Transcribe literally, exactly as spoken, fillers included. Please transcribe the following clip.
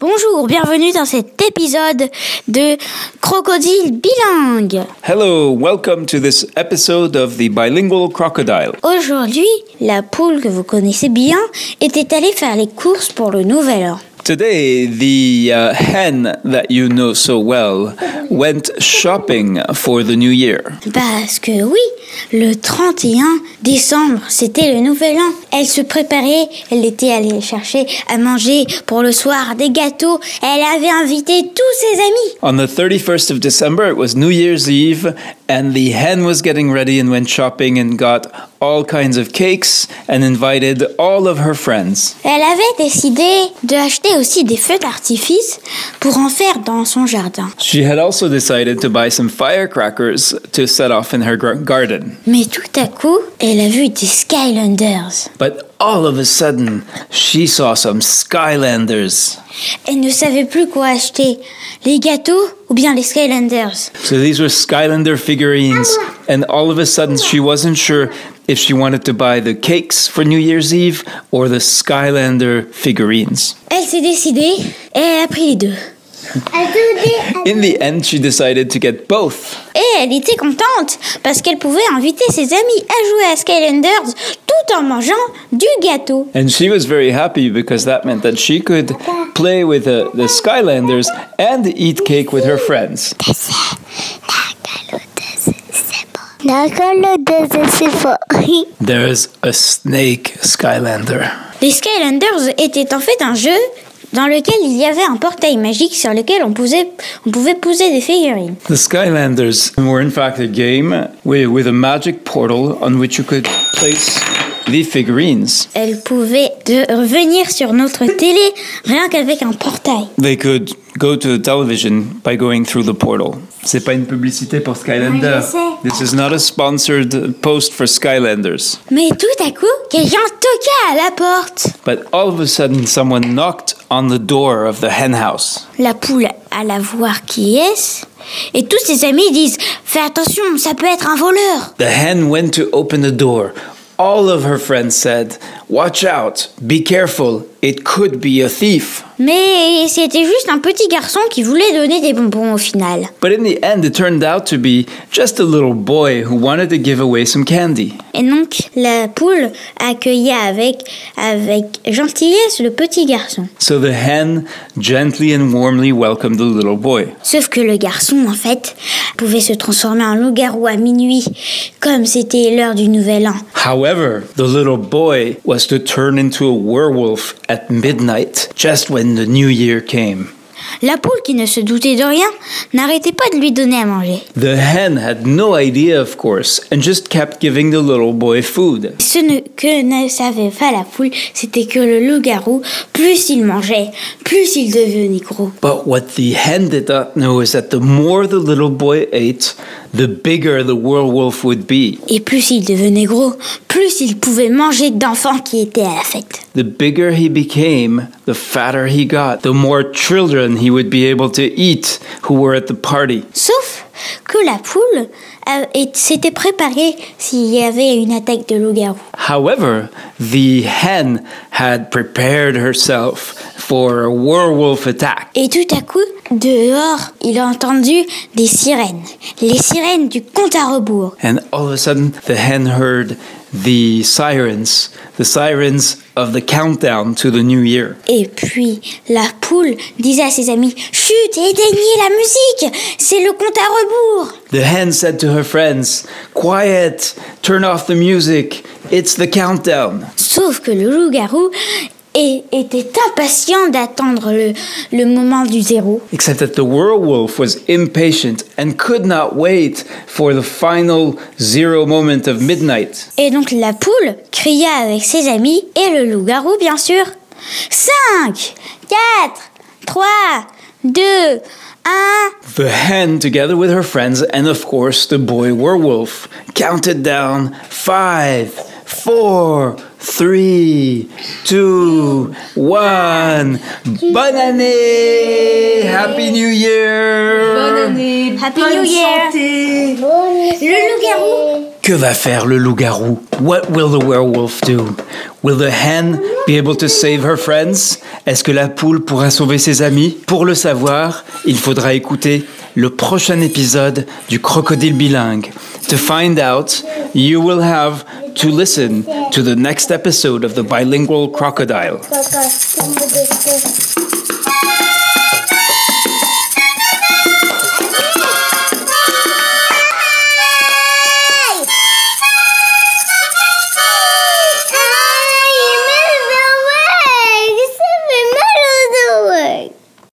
Bonjour, bienvenue dans cet épisode de Crocodile Bilingue. Hello, welcome to this episode of the Bilingual Crocodile. Aujourd'hui, la poule que vous connaissez bien était allée faire les courses pour le nouvel an. Today, the uh, hen that you know so well went shopping for the new year. Parce que oui, le trente et un décembre, c'était le nouvel an. Elle se préparait, elle était allée chercher à manger pour le soir des gâteaux. Elle avait invité tous ses amis. On the thirty-first of December, it was New Year's Eve, and the hen was getting ready and went shopping and got all kinds of cakes and invited all of her friends. Elle avait décidé d'acheter aussi des feux d'artifice pour en faire dans son jardin. She had also decided to buy some firecrackers to set off in her garden. Mais tout à coup, elle a vu des Skylanders. But all of a sudden, she saw some Skylanders. Elle ne savait plus quoi acheter, les gâteaux ou bien les Skylanders. So these were Skylander figurines, and all of a sudden she wasn't sure if she wanted to buy the cakes for New Year's Eve or the Skylander figurines. Elle s'est décidée et elle a pris les deux. In the end, she decided to get both. Et elle était contente parce qu'elle pouvait inviter ses amis à jouer à Skylanders tout en mangeant du gâteau. And she was very happy because that meant that she could play with the, the Skylanders and eat cake with her friends. There's a snake Skylander. Les Skylanders étaient en fait un jeu dans lequel il y avait un portail magique sur lequel on pouvait, on pouvait poser des figurines. The Skylanders were in fact a game with, with a magic portal on which you could place the figurines. Elles pouvaient revenir sur notre télé rien qu'avec un portail. They could go to the television by going through the portal. C'est pas une publicité pour Skylander. Oui, this is not a sponsored post for Skylanders. Mais tout à coup, quelqu'un toqua à la porte. But all of a sudden, someone knocked on the door of the hen house. La poule alla voir qui est-ce, et tous ses amis disent « Fais attention, ça peut être un voleur !» The hen went to open the door. All of her friends said, watch out, be careful, it could be a thief. Mais c'était juste un petit garçon qui voulait donner des bonbons au final. But in the end, it turned out to be just a little boy who wanted to give away some candy. Et donc, la poule accueillait avec, avec gentillesse le petit garçon. So the hen gently and warmly welcomed the little boy. Sauf que le garçon, en fait, pouvait se transformer en loup-garou à minuit, comme c'était l'heure du nouvel an. However, the little boy was to turn into a werewolf at midnight, just when the new year came. La poule, qui ne se doutait de rien, n'arrêtait pas de lui donner à manger. The hen had no idea, of course, and just kept giving the little boy food. Ce ne, que ne savait pas la poule, c'était que le loup-garou, plus il mangeait, plus il devenait gros. But what the hen did not know is that the more the little boy ate, the bigger the werewolf would be. Et plus il devenait gros, plus il pouvait manger d'enfants qui étaient à la fête. The bigger he became, the fatter he got, the more children he would be able to eat who were at the party. Sauf que la poule s'était préparée s'il y avait une attaque de loup-garou. However, the hen had prepared herself for a werewolf attack. Et tout à coup, dehors, il a entendu des sirènes, les sirènes du compte à rebours. And all of a sudden, the hen heard the sirens, the sirens of the countdown to the new year. Et puis, la poule disait à ses amis, « Chut, éteignez la musique, c'est le compte à rebours !» The hen said to her friends, « Quiet, turn off the music, it's the countdown !» Sauf que le loup-garou et était impatient d'attendre le, le moment du zéro. Except that the werewolf was impatient and could not wait for the final zero moment of midnight. Et donc la poule cria avec ses amis et le loup-garou bien sûr. cinq, quatre, trois, deux, un. The hen, together with her friends and of course the boy werewolf, counted down five, four, three, two, one. Bonne année! Happy New Year! Bonne année! Happy New Year! Bonne santé! Le loup-garou Que va faire le loup-garou? What will the werewolf do? Will the hen be able to save her friends? Est-ce que la poule pourra sauver ses amis? Pour le savoir, il faudra écouter le prochain épisode du Crocodile Bilingue. To find out, you will have to listen to the next episode of the Bilingual Crocodile.